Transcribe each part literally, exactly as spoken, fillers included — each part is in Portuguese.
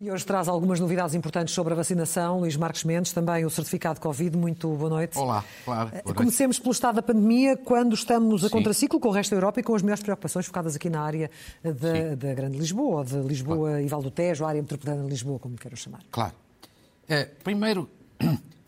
E hoje traz algumas novidades importantes sobre a vacinação. Luís Marques Mendes, também o certificado de Covid. Muito boa noite. Olá, claro. Comecemos pelo estado da pandemia, quando estamos a contraciclo com o resto da Europa e com as maiores preocupações focadas aqui na área da, da Grande Lisboa, de Lisboa claro. e Val do Tejo, a área metropolitana de Lisboa, como queiram chamar. Claro. É, primeiro,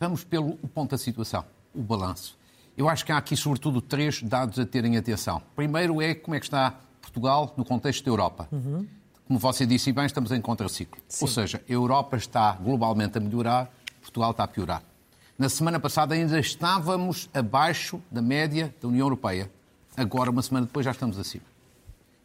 vamos pelo ponto da situação, o balanço. Eu acho que há aqui, sobretudo, três dados a terem atenção. Primeiro é como é que está Portugal no contexto da Europa. Uhum. Como você disse bem, estamos em contraciclo. Sim. Ou seja, a Europa está globalmente a melhorar, Portugal está a piorar. Na semana passada ainda estávamos abaixo da média da União Europeia. Agora, uma semana depois, já estamos acima.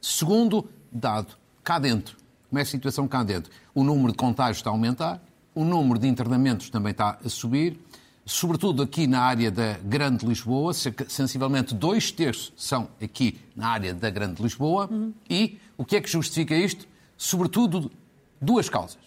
Segundo dado, cá dentro. Como é a situação cá dentro? O número de contágios está a aumentar, o número de internamentos também está a subir, sobretudo aqui na área da Grande Lisboa, sensivelmente dois terços são aqui na área da Grande Lisboa. Uhum. E o que é que justifica isto? Sobretudo duas causas.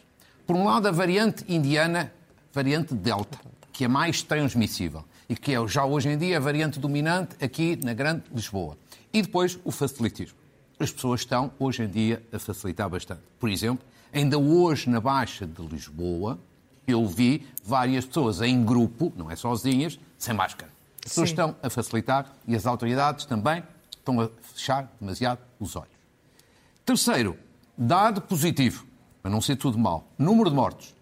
Por um lado, a variante indiana, variante Delta, que é mais transmissível e que é já hoje em dia a variante dominante aqui na Grande Lisboa. E depois o facilitismo. As pessoas estão hoje em dia a facilitar bastante. Por exemplo, ainda hoje na Baixa de Lisboa, eu vi várias pessoas em grupo, não é sozinhas, sem máscara. As pessoas estão a facilitar e as autoridades também estão a fechar demasiado os olhos. Terceiro, dado positivo, para não ser tudo mal, número de mortos,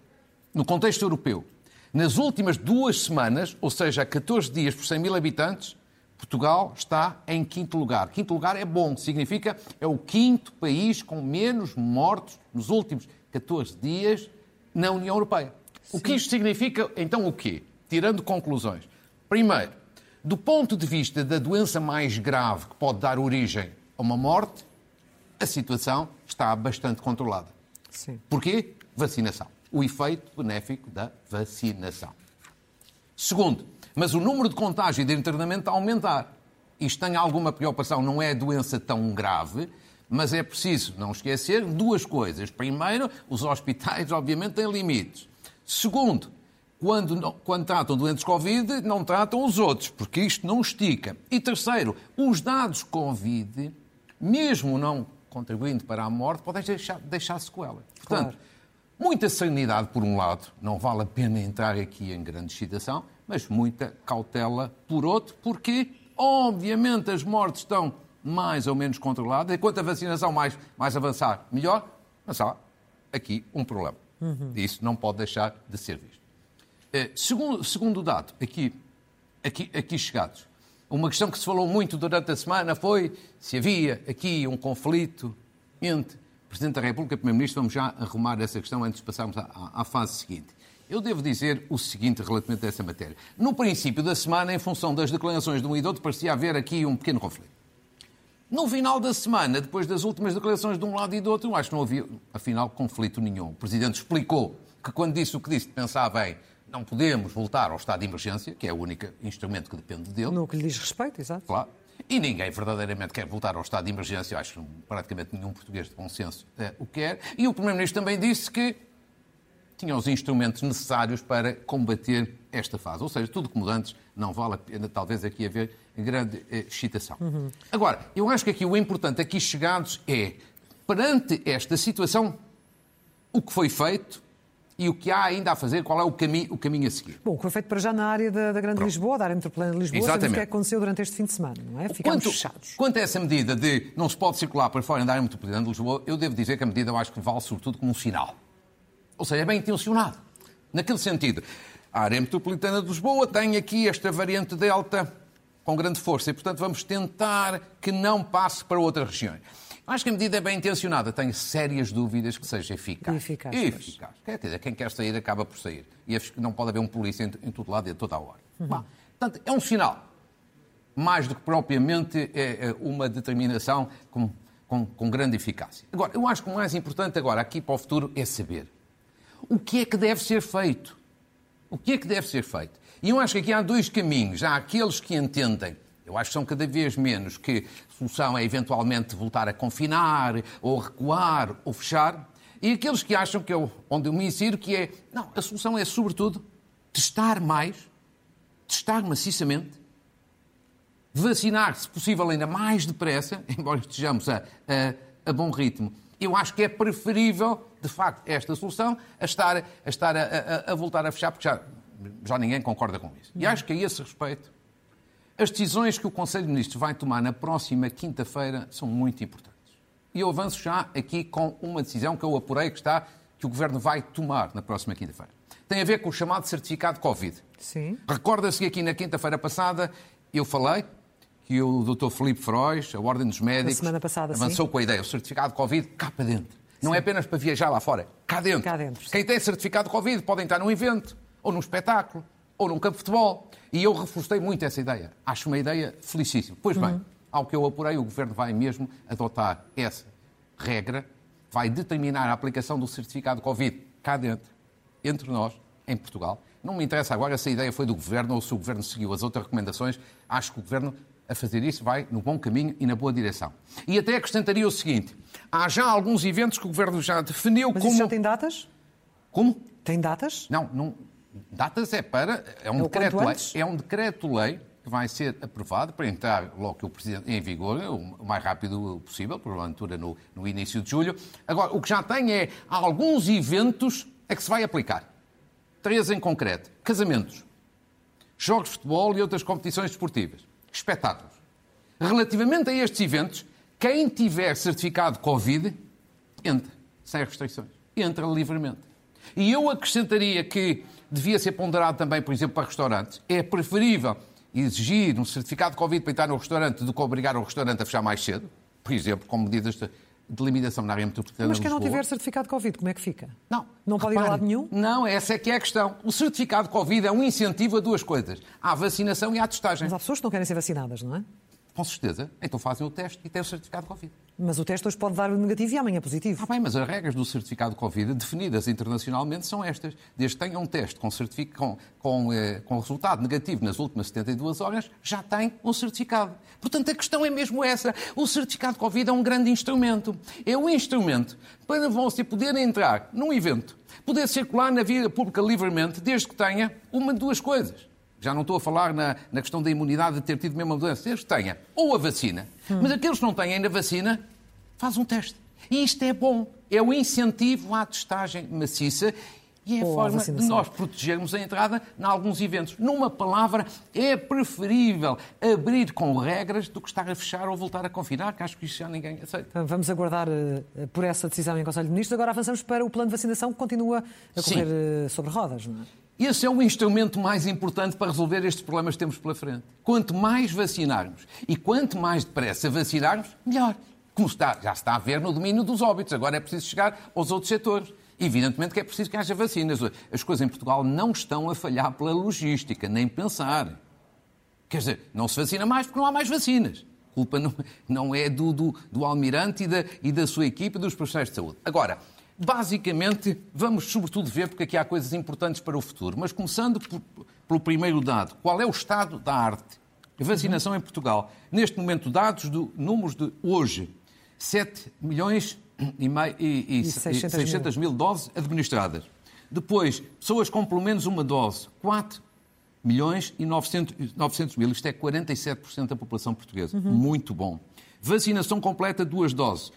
no contexto europeu, nas últimas duas semanas, ou seja, catorze dias por cem mil habitantes, Portugal está em quinto lugar. Quinto lugar é bom, significa é o quinto país com menos mortos nos últimos catorze dias na União Europeia. Sim. O que isto significa, então, o quê? Tirando conclusões. Primeiro, do ponto de vista da doença mais grave que pode dar origem a uma morte, a situação está bastante controlada. Sim. Porquê? Vacinação. O efeito benéfico da vacinação. Segundo, mas o número de contágio e de internamento está a aumentar. Isto tem alguma preocupação, não é doença tão grave, mas é preciso não esquecer duas coisas. Primeiro, os hospitais, obviamente, têm limites. Segundo, quando, quando tratam doentes Covid, não tratam os outros, porque isto não estica. E terceiro, os dados Covid, mesmo não contribuindo para a morte, podem deixar, deixar sequelas. Portanto, claro. Muita sanidade, por um lado, não vale a pena entrar aqui em grande excitação, mas muita cautela, por outro, porque, obviamente, as mortes estão mais ou menos controladas, enquanto a vacinação mais, mais avançar, melhor, mas há aqui um problema. Uhum. Isso não pode deixar de ser visto. Uh, segundo, segundo dado, aqui, aqui, aqui chegados, uma questão que se falou muito durante a semana foi se havia aqui um conflito entre Presidente da República e Primeiro-Ministro. Vamos já arrumar essa questão antes de passarmos à, à fase seguinte. Eu devo dizer o seguinte relativamente a essa matéria. No princípio da semana, em função das declarações de um e do outro, parecia haver aqui um pequeno conflito. No final da semana, depois das últimas declarações de um lado e do outro, eu acho que não havia, afinal, conflito nenhum. O Presidente explicou que, quando disse o que disse, pensava em não podemos voltar ao estado de emergência, que é o único instrumento que depende dele. No que lhe diz respeito, exato. Claro. E ninguém verdadeiramente quer voltar ao estado de emergência. Eu acho que praticamente nenhum português de bom senso é, o quer. E o Primeiro-Ministro também disse que tinha os instrumentos necessários para combater esta fase. Ou seja, tudo como antes, não vale a pena, talvez, aqui haver grande excitação. Uhum. Agora, eu acho que aqui o importante aqui chegados é, perante esta situação, o que foi feito e o que há ainda a fazer, qual é o caminho, o caminho a seguir. Bom, o que foi feito para já na área da, da Grande Pronto. Lisboa, da área metropolitana de Lisboa, sabemos o que aconteceu durante este fim de semana, não é? Ficamos quanto, fechados. Quanto a essa medida de não se pode circular para fora da área metropolitana de Lisboa, eu devo dizer que a medida eu acho que vale sobretudo como um sinal. Ou seja, é bem intencionado. Naquele sentido, a área metropolitana de Lisboa tem aqui esta variante Delta com grande força e, portanto, vamos tentar que não passe para outras regiões. Acho que a medida é bem intencionada. Tenho sérias dúvidas que seja eficaz. E eficaz. E eficaz. Quer dizer, quem quer sair acaba por sair. E não pode haver um polícia em todo lado e a toda a hora. Uhum. Bah, portanto, é um sinal. Mais do que propriamente é uma determinação com, com, com grande eficácia. Agora, eu acho que o mais importante agora, aqui para o futuro, é saber o que é que deve ser feito. O que é que deve ser feito? E eu acho que aqui há dois caminhos. Há aqueles que entendem, eu acho que são cada vez menos, que a solução é eventualmente voltar a confinar, ou recuar, ou fechar. E aqueles que acham, que é onde eu me insiro, que é, não, a solução é sobretudo testar mais, testar maciçamente, vacinar, se possível, ainda mais depressa, embora estejamos a, a, a bom ritmo, eu acho que é preferível, de facto, esta solução a estar a, estar a, a, a voltar a fechar, porque já, já ninguém concorda com isso. E acho que a esse respeito, as decisões que o Conselho de Ministros vai tomar na próxima quinta-feira são muito importantes. E eu avanço já aqui com uma decisão que eu apurei que está, que o Governo vai tomar na próxima quinta-feira. Tem a ver com o chamado certificado Covid. Sim. Recorda-se que aqui na quinta-feira passada eu falei que o doutor Filipe Froes, a Ordem dos Médicos, semana passada, avançou sim. com a ideia. O certificado Covid cá para dentro. Não sim. é apenas para viajar lá fora, cá dentro. Cá dentro Quem tem certificado Covid pode entrar num evento, ou num espetáculo, ou num campo de futebol. E eu reforcei muito essa ideia. Acho uma ideia felicíssima. Pois bem, uhum. ao que eu apurei, o Governo vai mesmo adotar essa regra, vai determinar a aplicação do certificado Covid cá dentro, entre nós, em Portugal. Não me interessa agora se a ideia foi do Governo ou se o Governo seguiu as outras recomendações. Acho que o Governo, a fazer isso, vai no bom caminho e na boa direção. E até acrescentaria o seguinte. Há já alguns eventos que o Governo já definiu Mas como... Mas isso já tem datas? Como? Tem datas? Não, não... Datas é para... É um decreto-lei. É um decreto-lei que vai ser aprovado para entrar logo que o Presidente em vigor, o mais rápido possível, porventura no, no início de julho. Agora, o que já tem é alguns eventos a que se vai aplicar. Três em concreto. Casamentos, jogos de futebol e outras competições desportivas, espetáculos. Relativamente a estes eventos, quem tiver certificado Covid, entra, sem restrições. Entra livremente. E eu acrescentaria que devia ser ponderado também, por exemplo, para restaurantes. É preferível exigir um certificado Covid para entrar no restaurante do que obrigar o restaurante a fechar mais cedo, por exemplo, com medidas de... de limitação na área metropolitana. Mas quem não tiver certificado Covid, como é que fica? Não. Não pode repare, ir a lado nenhum? Não, essa é que é a questão. O certificado Covid é um incentivo a duas coisas. À vacinação e à testagem. Mas há pessoas que não querem ser vacinadas, não é? Com certeza. Então fazem o teste e têm o certificado Covid. Mas o teste hoje pode dar o negativo e amanhã positivo. Ah, bem, mas as regras do certificado Covid, definidas internacionalmente, são estas. Desde que tenha um teste com, com, com, eh, com resultado negativo nas últimas setenta e duas horas, já tem um certificado. Portanto, a questão é mesmo essa. O certificado Covid é um grande instrumento. É um instrumento para você poder entrar num evento, poder circular na vida pública livremente, desde que tenha uma de duas coisas. Já não estou a falar na, na questão da imunidade de ter tido mesmo a doença. Eles tenham ou a vacina, hum. mas aqueles que não têm ainda a vacina, faz um teste. E isto é bom. É o incentivo à testagem maciça e é ou a forma a de nós protegermos a entrada em alguns eventos. Numa palavra, é preferível abrir com regras do que estar a fechar ou voltar a confinar, que acho que isso já ninguém aceita. Vamos aguardar uh, por essa decisão em Conselho de Ministros. Agora avançamos para o plano de vacinação que continua a correr Sim. sobre rodas, não é? Esse é o instrumento mais importante para resolver estes problemas que temos pela frente. Quanto mais vacinarmos e quanto mais depressa vacinarmos, melhor. Como está, já se está a ver no domínio dos óbitos. Agora é preciso chegar aos outros setores. Evidentemente que é preciso que haja vacinas. As coisas em Portugal não estão a falhar pela logística, nem pensar. Quer dizer, não se vacina mais porque não há mais vacinas. A culpa não, não é do, do, do almirante e da, e da sua equipe e dos profissionais de saúde. Agora... Basicamente, vamos sobretudo ver, porque aqui há coisas importantes para o futuro, mas começando por, pelo primeiro dado, qual é o estado da arte? A vacinação uhum. em Portugal. Neste momento, dados do números de hoje, sete milhões e seiscentos mil doses administradas. Depois, pessoas com pelo menos uma dose, quatro milhões e novecentos mil, isto é quarenta e sete por cento da população portuguesa. Uhum. Muito bom. Vacinação completa, duas doses,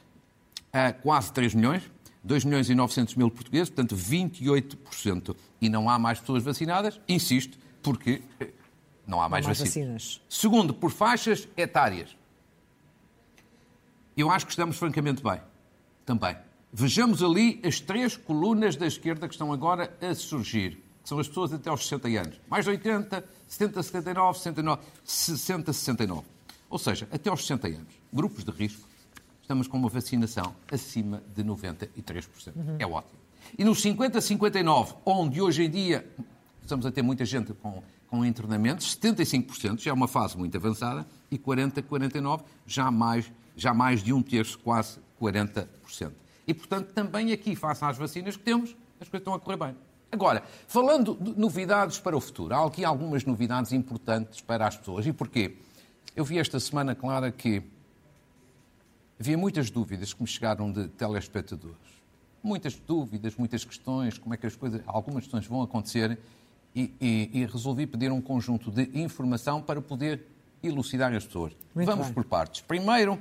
a quase três milhões. dois milhões e novecentos mil portugueses, portanto vinte e oito por cento. E não há mais pessoas vacinadas, insisto, porque não há mais, não mais vacinas. vacinas. Segundo, por faixas etárias. Eu acho que estamos francamente bem, também. Vejamos ali as três colunas da esquerda que estão agora a surgir, que são as pessoas até aos sessenta anos. Mais de oitenta, setenta, setenta e nove, sessenta, sessenta e nove. Ou seja, até aos sessenta anos. Grupos de risco. Estamos com uma vacinação acima de noventa e três por cento. Uhum. É ótimo. E nos cinquenta a cinquenta e nove, onde hoje em dia estamos a ter muita gente com, com internamentos, setenta e cinco por cento, já é uma fase muito avançada, e quarenta a quarenta e nove, já mais, já mais de um terço, quase quarenta por cento. E, portanto, também aqui, face às vacinas que temos, as coisas estão a correr bem. Agora, falando de novidades para o futuro, há aqui algumas novidades importantes para as pessoas. E porquê? Eu vi esta semana, Clara, que... Havia muitas dúvidas que me chegaram de telespectadores. Muitas dúvidas, muitas questões, como é que as coisas, algumas questões vão acontecer e, e, e resolvi pedir um conjunto de informação para poder elucidar as pessoas. Muito Vamos bem. por partes. Primeiro,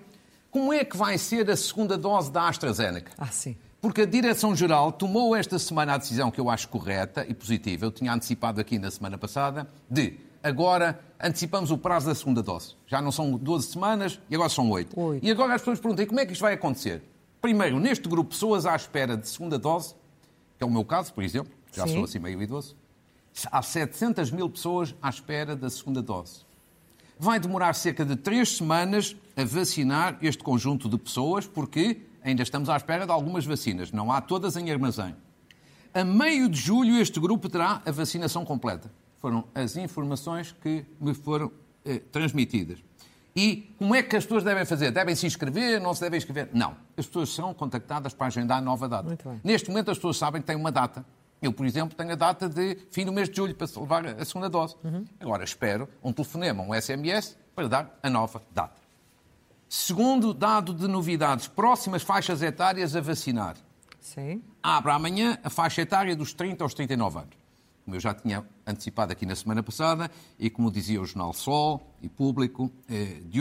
Como é que vai ser a segunda dose da AstraZeneca? Ah, sim. Porque a Direção-Geral tomou esta semana a decisão que eu acho correta e positiva, eu tinha antecipado aqui na semana passada, de agora antecipamos o prazo da segunda dose. Já não são doze semanas e agora são oito. oito. E agora as pessoas perguntam, como é que isto vai acontecer? Primeiro, neste grupo, pessoas à espera de segunda dose, que é o meu caso, por exemplo, já Sim. sou assim meio idoso, há setecentas mil pessoas à espera da segunda dose. Vai demorar cerca de três semanas a vacinar este conjunto de pessoas, porque ainda estamos à espera de algumas vacinas, não há todas em armazém. A meio de julho este grupo terá a vacinação completa. Foram as informações que me foram eh, transmitidas. E como é que as pessoas devem fazer? Devem se inscrever? Não se devem inscrever? Não. As pessoas são contactadas para agendar a nova data. Neste momento as pessoas sabem que têm uma data. Eu, por exemplo, tenho a data de fim do mês de julho para levar a segunda dose. Uhum. Agora espero um telefonema, um S M S, para dar a nova data. Segundo dado de novidades, próximas faixas etárias a vacinar. Sim. Abre amanhã a faixa etária dos trinta aos trinta e nove anos. Como eu já tinha antecipado aqui na semana passada e como dizia o Jornal Sol e Público de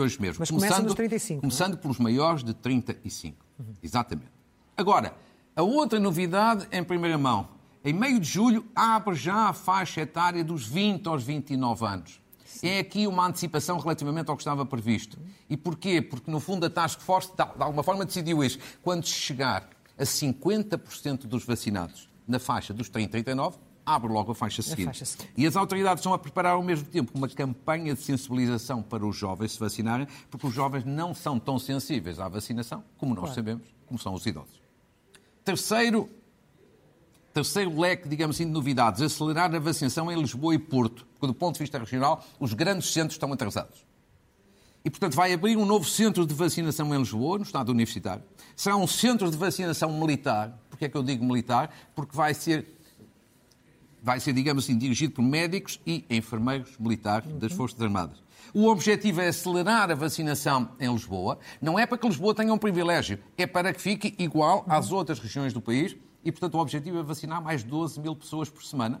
hoje mesmo. Mas começa nos trinta e cinco. Começando é? pelos maiores de trinta e cinco. Uhum. Exatamente. Agora, a outra novidade em primeira mão. Em meio de julho abre já a faixa etária dos vinte aos vinte e nove anos. Sim. É aqui uma antecipação relativamente ao que estava previsto. E porquê? Porque no fundo a Task Force de alguma forma decidiu isto. Quando chegar a cinquenta por cento dos vacinados na faixa dos trinta a trinta e nove, abre logo a faixa seguinte. A faixa seguinte. E as autoridades estão a preparar ao mesmo tempo uma campanha de sensibilização para os jovens se vacinarem, porque os jovens não são tão sensíveis à vacinação, como nós claro. sabemos, como são os idosos. Terceiro, terceiro leque, digamos assim, de novidades. Acelerar a vacinação em Lisboa e Porto. Porque, do ponto de vista regional, os grandes centros estão atrasados. E, portanto, vai abrir um novo centro de vacinação em Lisboa, no Estado Universitário. Será um centro de vacinação militar. Porquê é que eu digo militar? Porque vai ser, vai ser digamos assim, dirigido por médicos e enfermeiros militares uhum. das Forças Armadas. O objetivo é acelerar a vacinação em Lisboa. Não é para que Lisboa tenha um privilégio, é para que fique igual às outras regiões do país e, portanto, o objetivo é vacinar mais doze mil pessoas por semana.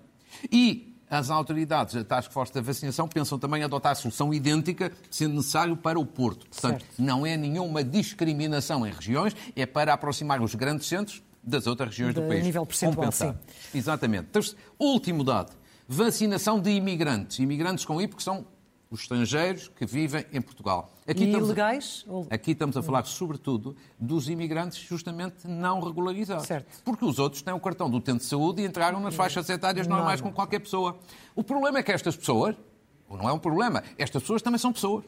E as autoridades da Task Force da Vacinação pensam também adotar a solução idêntica, sendo necessário, para o Porto. Portanto, certo. não é nenhuma discriminação em regiões, é para aproximar os grandes centros das outras regiões de, do país. Nível percentual, compensar. Sim. Exatamente. Terce... Último dado. Vacinação de imigrantes. Imigrantes com I, porque são os estrangeiros que vivem em Portugal. Aqui e estamos ilegais? A... Aqui estamos a falar, sobretudo, dos imigrantes justamente não regularizados. Certo. Porque os outros têm o cartão do utente de saúde e entraram nas faixas etárias normais não, não. com qualquer pessoa. O problema é que estas pessoas, ou não é um problema, estas pessoas também são pessoas.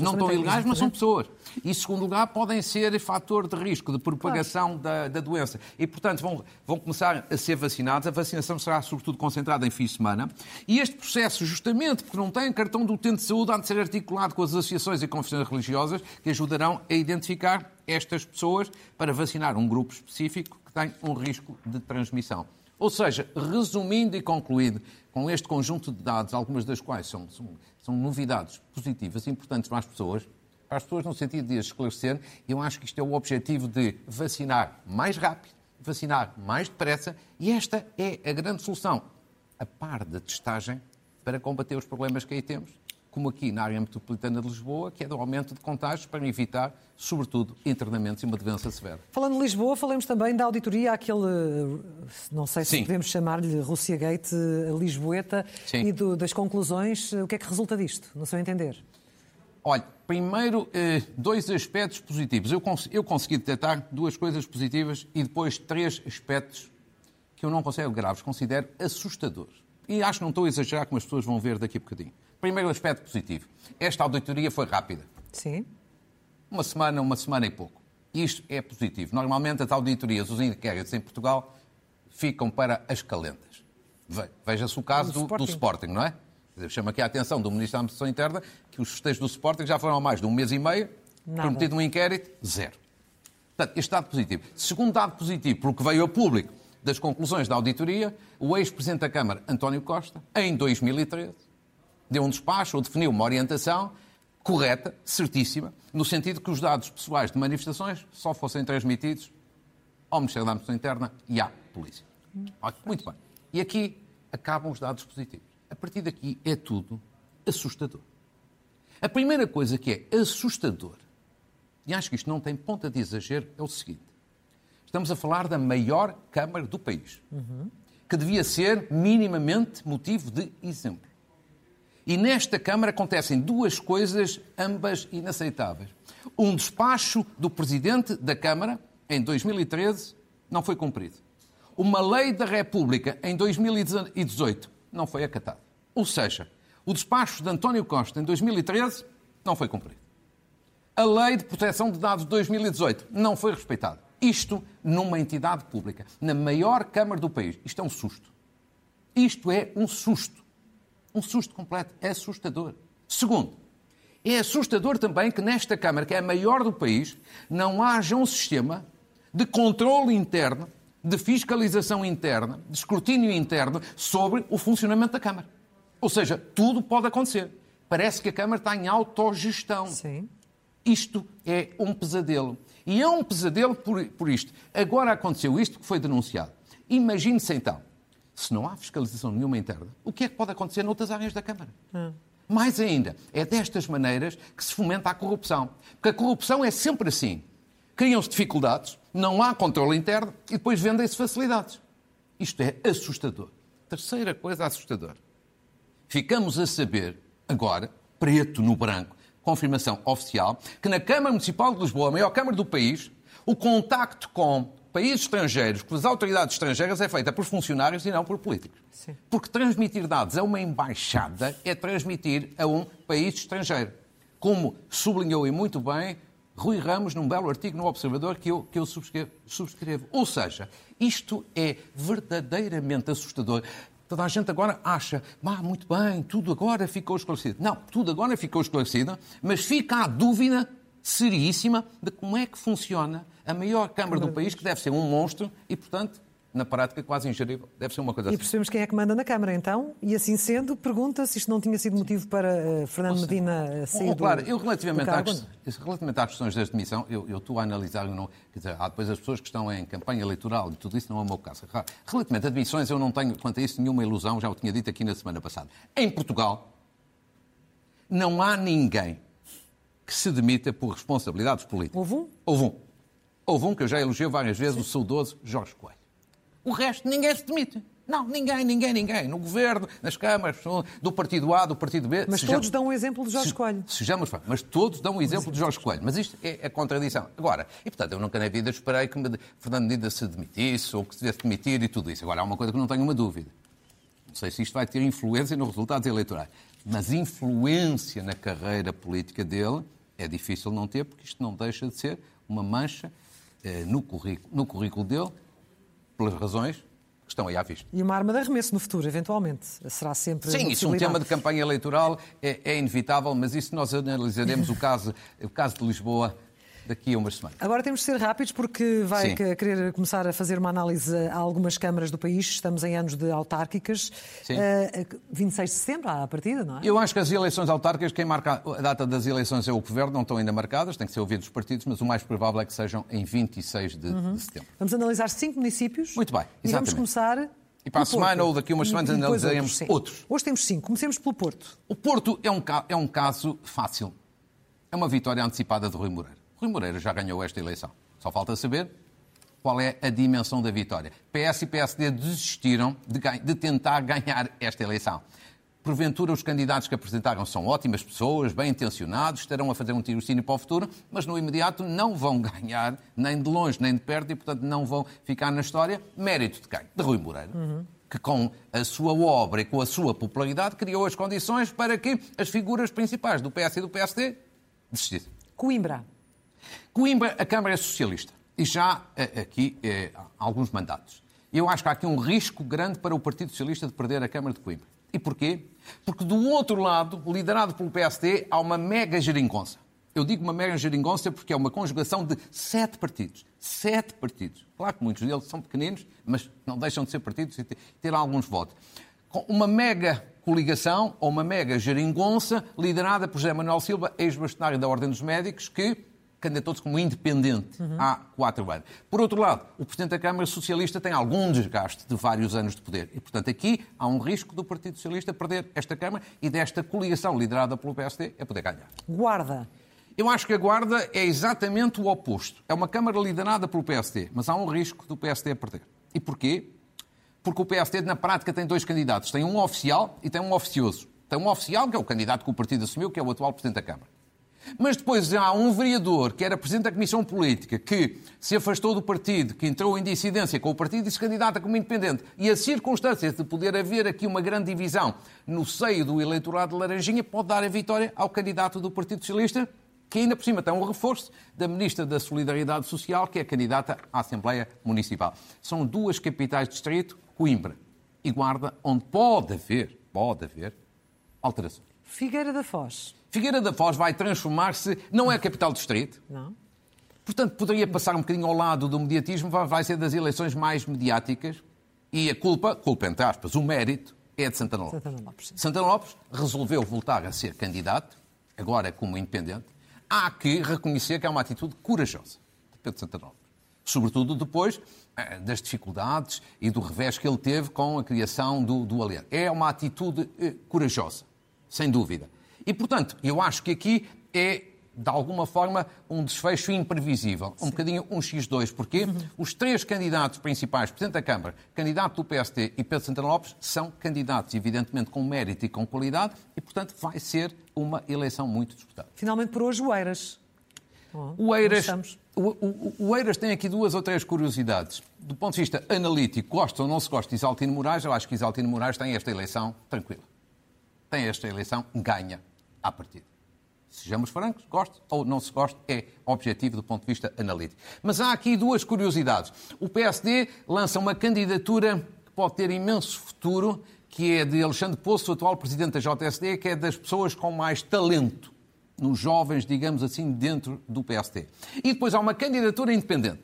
Não, não estão ilegais, mas são pessoas. E, em segundo lugar, podem ser fator de risco, de propagação claro. da, da doença. E, portanto, vão, vão começar a ser vacinados. A vacinação será, sobretudo, concentrada em fim de semana. E este processo, justamente porque não tem cartão do utente de saúde, há de ser articulado com as associações e confissões religiosas que ajudarão a identificar estas pessoas para vacinar um grupo específico que tem um risco de transmissão. Ou seja, resumindo e concluindo, com este conjunto de dados, algumas das quais são, são, são novidades positivas e importantes para as pessoas, para as pessoas no sentido de as esclarecer, eu acho que isto é o objetivo de vacinar mais rápido, vacinar mais depressa, e esta é a grande solução, a par da testagem, para combater os problemas que aí temos, como aqui na área metropolitana de Lisboa, que é do aumento de contágios para evitar, sobretudo, internamentos e uma doença severa. Falando de Lisboa, falamos também da auditoria àquele, não sei se Sim. podemos chamar-lhe Rússia Gate lisboeta, Sim. e do, das conclusões. O que é que resulta disto, no seu entender? Olha, primeiro, dois aspectos positivos. Eu, cons- eu consegui detectar duas coisas positivas e depois três aspectos que eu não considero graves, considero assustadores. E acho que não estou a exagerar, como as pessoas vão ver daqui a bocadinho. Primeiro aspecto positivo. Esta auditoria foi rápida. Sim. Uma semana, uma semana e pouco. Isto é positivo. Normalmente as auditorias, os inquéritos em Portugal, ficam para as calendas. Veja-se o caso do, do Sporting, não é? Chama aqui a atenção do Ministro da Administração Interna que os festejos do Sporting já foram há mais de um mês e meio, Nada. prometido um inquérito, zero. Portanto, este dado positivo. Segundo dado positivo, porque veio a público das conclusões da auditoria, o ex-presidente da Câmara, António Costa, em dois mil e treze, deu um despacho ou definiu uma orientação correta, certíssima, no sentido que os dados pessoais de manifestações só fossem transmitidos ao Ministério da Administração Interna e à Polícia. Muito bem. E aqui acabam os dados positivos. A partir daqui é tudo assustador. A primeira coisa que é assustador e acho que isto não tem ponta de exagero, é o seguinte. Estamos a falar da maior Câmara do país, uhum. que devia ser minimamente motivo de exemplo. E nesta Câmara acontecem duas coisas, ambas inaceitáveis. Um despacho do Presidente da Câmara, em dois mil e treze, não foi cumprido. Uma lei da República, em dois mil e dezoito, não foi acatada. Ou seja, o despacho de António Costa, em dois mil e treze, não foi cumprido. A lei de proteção de dados de dois mil e dezoito não foi respeitada. Isto numa entidade pública, na maior Câmara do país. Isto é um susto. Isto é um susto. Um susto completo. É assustador. Segundo, é assustador também que nesta Câmara, que é a maior do país, não haja um sistema de controle interno, de fiscalização interna, de escrutínio interno sobre o funcionamento da Câmara. Ou seja, tudo pode acontecer. Parece que a Câmara está em autogestão. Sim. Isto é um pesadelo. E é um pesadelo por, por isto. Agora aconteceu isto que foi denunciado. Imagine-se então, se não há fiscalização nenhuma interna, o que é que pode acontecer noutras áreas da Câmara? Hum. Mais ainda, é destas maneiras que se fomenta a corrupção. Porque a corrupção é sempre assim. Criam-se dificuldades, não há controle interno e depois vendem-se facilidades. Isto é assustador. Terceira coisa assustadora. Ficamos a saber, agora, preto no branco, confirmação oficial, que na Câmara Municipal de Lisboa, a maior Câmara do país, o contacto com países estrangeiros, com as autoridades estrangeiras, é feita por funcionários e não por políticos. Sim. Porque transmitir dados a uma embaixada é transmitir a um país estrangeiro. Como sublinhou e muito bem Rui Ramos num belo artigo no Observador que eu, que eu subscrevo, subscrevo. Ou seja, isto é verdadeiramente assustador. Toda a gente agora acha, ah, muito bem, tudo agora ficou esclarecido. Não, tudo agora ficou esclarecido, mas fica a dúvida seríssima de como é que funciona a maior Câmara do país, que deve ser um monstro e, portanto, na prática quase ingerível. Deve ser uma coisa assim. E percebemos quem é que manda na Câmara, então, e assim sendo, pergunta se isto não tinha sido motivo para uh, Fernando Medina sair oh, claro, eu relativamente do cargo. Às, relativamente às questões da demissão, eu, eu estou a analisar, eu não, quer dizer, há depois as pessoas que estão em campanha eleitoral e tudo isso não é o meu caso. Relativamente a demissões, eu não tenho, quanto a isso, nenhuma ilusão, já o tinha dito aqui na semana passada. Em Portugal, não há ninguém que se demita por responsabilidades políticas. Houve um? Houve um. Houve um que eu já elogiei várias vezes, Sim. o saudoso Jorge Coelho. O resto, ninguém se demite. Não, ninguém, ninguém, ninguém. No governo, nas câmaras, do partido A, do partido B... Mas sejamos, todos dão o exemplo de Jorge Coelho. Sejamos fãs, mas todos dão o exemplo mas, de Jorge Coelho. Mas isto é a contradição. Agora, e portanto, eu nunca na vida esperei que me, Fernando Medina se demitisse ou que se tivesse demitir e tudo isso. Agora, há uma coisa que não tenho uma dúvida. Não sei se isto vai ter influência nos resultados eleitorais. Mas influência na carreira política dele é difícil não ter, porque isto não deixa de ser uma mancha eh, no currículo, no currículo dele, pelas razões que estão aí à vista. E uma arma de arremesso no futuro, eventualmente. Será sempre... Sim, isso é um tema de campanha eleitoral, é, é inevitável, mas isso nós analisaremos o caso, o caso de Lisboa daqui a umas semanas. Agora temos de ser rápidos porque vai Sim. querer começar a fazer uma análise a algumas câmaras do país. Estamos em anos de autárquicas. Sim. Uh, vinte e seis de setembro à partida, não é? Eu acho que as eleições autárquicas, quem marca a data das eleições é o governo, não estão ainda marcadas, tem que ser ouvido dos partidos, mas o mais provável é que sejam em vinte e seis de, uhum. de setembro. Vamos analisar cinco municípios. Muito bem, exatamente. E vamos começar... E para a semana ou daqui a umas semanas analisaremos outros. Hoje temos cinco. Comecemos pelo Porto. O Porto é um, ca... é um caso fácil. É uma vitória antecipada de Rui Moreira. Rui Moreira já ganhou esta eleição. Só falta saber qual é a dimensão da vitória. P S e P S D desistiram de, ganha, de tentar ganhar esta eleição. Porventura, os candidatos que apresentaram são ótimas pessoas, bem intencionados, estarão a fazer um tirocínio para o futuro, mas no imediato não vão ganhar, nem de longe, nem de perto, e, portanto, não vão ficar na história. Mérito de quem? De Rui Moreira, uhum. que com a sua obra e com a sua popularidade criou as condições para que as figuras principais do P S e do P S D desistissem. Coimbra. Coimbra, a Câmara é socialista e já aqui é, há alguns mandatos. Eu acho que há aqui um risco grande para o Partido Socialista de perder a Câmara de Coimbra. E porquê? Porque do outro lado, liderado pelo P S D, há uma mega geringonça. Eu digo uma mega geringonça porque é uma conjugação de sete partidos. Sete partidos. Claro que muitos deles são pequeninos, mas não deixam de ser partidos e ter alguns votos. Com uma mega coligação ou uma mega geringonça liderada por José Manuel Silva, ex-bastonário da Ordem dos Médicos, que... candidatou-se como independente uhum. há quatro anos. Por outro lado, o Presidente da Câmara Socialista tem algum desgaste de vários anos de poder. E, portanto, aqui há um risco do Partido Socialista perder esta Câmara e desta coligação liderada pelo P S D a poder ganhar. Guarda. Eu acho que a Guarda é exatamente o oposto. É uma Câmara liderada pelo P S D, mas há um risco do P S D perder. E porquê? Porque o P S D, na prática, tem dois candidatos. Tem um oficial e tem um oficioso. Tem um oficial, que é o candidato que o partido assumiu, que é o atual Presidente da Câmara. Mas depois há um vereador, que era Presidente da Comissão Política, que se afastou do partido, que entrou em dissidência com o partido e se candidata como independente. E as circunstâncias de poder haver aqui uma grande divisão no seio do eleitorado de Laranjinha pode dar a vitória ao candidato do Partido Socialista, que ainda por cima tem um reforço da Ministra da Solidariedade Social, que é candidata à Assembleia Municipal. São duas capitais de distrito, Coimbra e Guarda, onde pode haver, pode haver alterações. Figueira da Foz. Figueira da Foz vai transformar-se, não é a capital do distrito. Não. Portanto, poderia passar um bocadinho ao lado do mediatismo, vai ser das eleições mais mediáticas e a culpa, culpa entre aspas, o mérito é de Santana Lopes. Santana Lopes, Santana Lopes resolveu voltar a ser candidato, agora como independente. Há que reconhecer que é uma atitude corajosa de Pedro Santana Lopes, sobretudo depois das dificuldades e do revés que ele teve com a criação do, do Aliança. É uma atitude corajosa, sem dúvida. E, portanto, eu acho que aqui é, de alguma forma, um desfecho imprevisível. Sim. Um bocadinho um xis dois. Porquê? Uhum. Os três candidatos principais, Presidente da Câmara, candidato do P S D e Pedro Santana Lopes, são candidatos, evidentemente, com mérito e com qualidade e, portanto, vai ser uma eleição muito disputada. Finalmente, por hoje, o Eiras. Oh, o, Eiras o, o, o Eiras tem aqui duas ou três curiosidades. Do ponto de vista analítico, gosta ou não se gosta de Isaltino Moraes, eu acho que Isaltino Moraes tem esta eleição tranquila. Tem esta eleição, ganha. À partida. Sejamos francos, goste ou não se goste, é objetivo do ponto de vista analítico. Mas há aqui duas curiosidades. O P S D lança uma candidatura que pode ter imenso futuro, que é de Alexandre Poço, o atual presidente da J S D, que é das pessoas com mais talento, nos jovens, digamos assim, dentro do P S D. E depois há uma candidatura independente,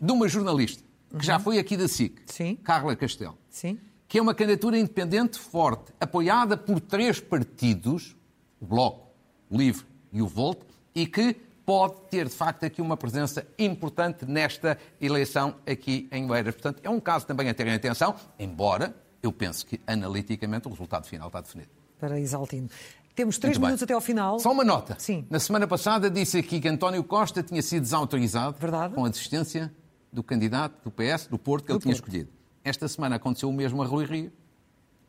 de uma jornalista, que uhum. já foi aqui da S I C, Sim. Carla Castel, Sim. que é uma candidatura independente forte, apoiada por três partidos, o Bloco, o Livre e o Volt, e que pode ter, de facto, aqui uma presença importante nesta eleição aqui em Oeiras. Portanto, é um caso também a terem atenção, embora eu penso que, analiticamente, o resultado final está definido. Para Isaltino. Temos três minutos até ao final. Só uma nota. Sim. Na semana passada disse aqui que António Costa tinha sido desautorizado Verdade. Com a desistência do candidato do P S, do Porto, que do ele Porto. Tinha escolhido. Esta semana aconteceu o mesmo a Rui Rio,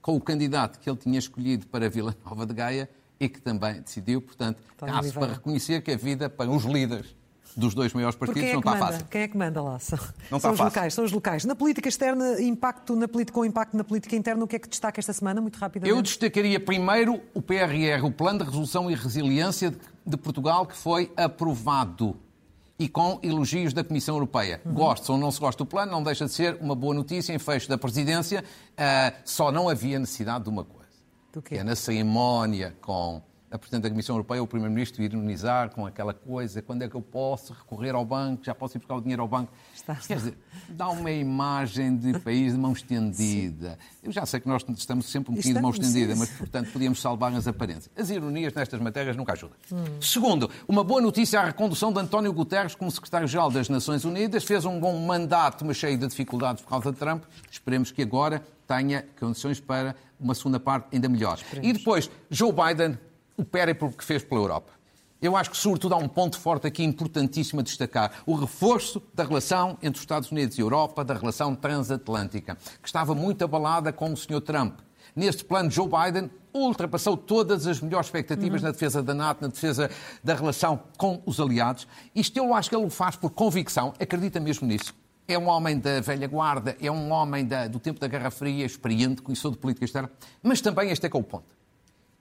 com o candidato que ele tinha escolhido para Vila Nova de Gaia, e que também decidiu, portanto, caso para reconhecer que a vida para os líderes dos dois maiores partidos é não está manda? Fácil. Quem é que manda lá? São, não são está os fácil. Locais, são os locais. Na política externa, impacto na política, com impacto na política interna, o que é que destaca esta semana, muito rapidamente? Eu destacaria primeiro o P R R, o Plano de Resolução e Resiliência de Portugal, que foi aprovado e com elogios da Comissão Europeia. Uhum. Gosta ou não se gosta do plano, não deixa de ser uma boa notícia em fecho da presidência, uh, só não havia necessidade de uma coisa. É na cerimónia com a Presidente da Comissão Europeia, o Primeiro-Ministro ironizar com aquela coisa, quando é que eu posso recorrer ao banco, já posso ir buscar o dinheiro ao banco. Está, está. Quer dizer, dá uma imagem de país de mão estendida. Sim. Eu já sei que nós estamos sempre um bocadinho de mão estendida, mas, portanto, podíamos salvar as aparências. As ironias nestas matérias nunca ajudam. Hum. Segundo, uma boa notícia, a recondução de António Guterres como Secretário-Geral das Nações Unidas. Fez um bom mandato, mas cheio de dificuldades por causa de Trump. Esperemos que agora tenha condições para uma segunda parte ainda melhor. Esperemos. E depois, Joe Biden, o périplo que fez pela Europa. Eu acho que, sobretudo, há um ponto forte aqui importantíssimo a destacar. O reforço da relação entre os Estados Unidos e a Europa, da relação transatlântica, que estava muito abalada com o senhor Trump. Neste plano, Joe Biden ultrapassou todas as melhores expectativas uhum. na defesa da NATO, na defesa da relação com os aliados. Isto eu acho que ele o faz por convicção, acredita mesmo nisso. É um homem da velha guarda, é um homem da, do tempo da Guerra Fria, experiente, conhecedor de política externa, mas também este é que é o ponto.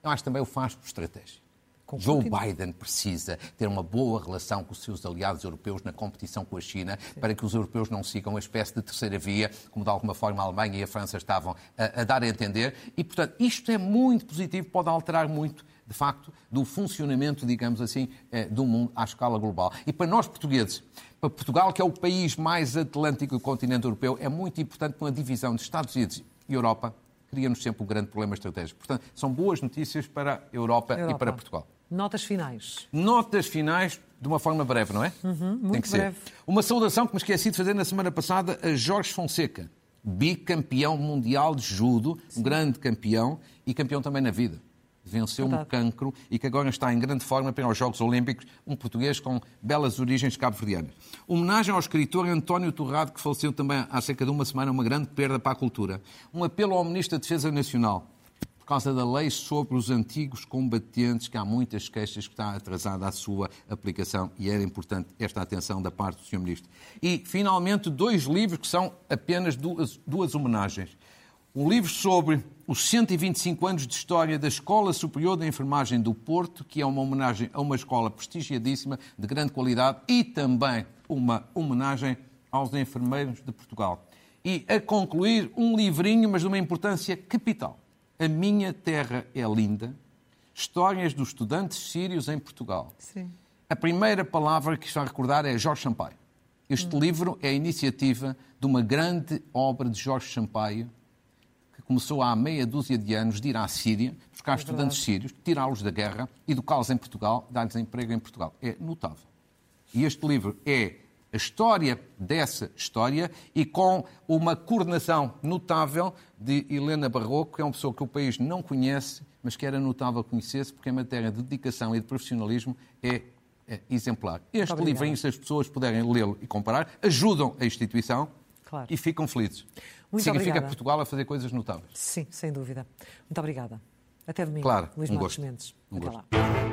Eu acho que também o faz por estratégia. Com Joe sentido. Biden precisa ter uma boa relação com os seus aliados europeus na competição com a China, Sim. para que os europeus não sigam uma espécie de terceira via, como de alguma forma a Alemanha e a França estavam a, a dar a entender. E, portanto, isto é muito positivo, pode alterar muito, de facto, do funcionamento, digamos assim, do mundo à escala global. E para nós portugueses, para Portugal, que é o país mais atlântico do continente europeu, é muito importante que uma divisão de Estados Unidos e Europa cria-nos sempre um grande problema estratégico. Portanto, são boas notícias para a Europa, Europa. E para Portugal. Notas finais. Notas finais, de uma forma breve, não é? Uhum, muito Tem que breve. Ser. Uma saudação que me esqueci de fazer na semana passada a Jorge Fonseca, bicampeão mundial de judo, Sim. um grande campeão e campeão também na vida. venceu Verdade. um cancro e que agora está em grande forma para os Jogos Olímpicos, um português com belas origens cabo-verdianas. Homenagem ao escritor António Torrado, que faleceu também há cerca de uma semana, uma grande perda para a cultura. Um apelo ao Ministro da Defesa Nacional, por causa da lei sobre os antigos combatentes, que há muitas queixas que está atrasada a sua aplicação e era importante esta atenção da parte do senhor Ministro. E, finalmente, dois livros que são apenas duas, duas homenagens. Um livro sobre os cento e vinte e cinco anos de história da Escola Superior de Enfermagem do Porto, que é uma homenagem a uma escola prestigiadíssima, de grande qualidade, e também uma homenagem aos enfermeiros de Portugal. E, a concluir, um livrinho, mas de uma importância capital. A Minha Terra é Linda, Histórias dos Estudantes Sírios em Portugal. Sim. A primeira palavra que está a recordar é Jorge Sampaio. Este hum. livro é a iniciativa de uma grande obra de Jorge Sampaio, começou há meia dúzia de anos de ir à Síria, buscar é estudantes sírios, tirá-los da guerra, educá-los em Portugal, dar-lhes emprego em Portugal. É notável. E este livro é a história dessa história e com uma coordenação notável de Helena Barroco, que é uma pessoa que o país não conhece, mas que era notável conhecer-se, porque em matéria de dedicação e de profissionalismo é é exemplar. Este Obrigada. livrinho, se as pessoas puderem lê-lo e comparar, ajudam a instituição, claro, e ficam felizes. Muito Significa obrigada. Portugal a fazer coisas notáveis. Sim, sem dúvida. Muito obrigada. Até domingo. Claro, Luís um Marques gosto. Mendes. Um Até gosto. Lá.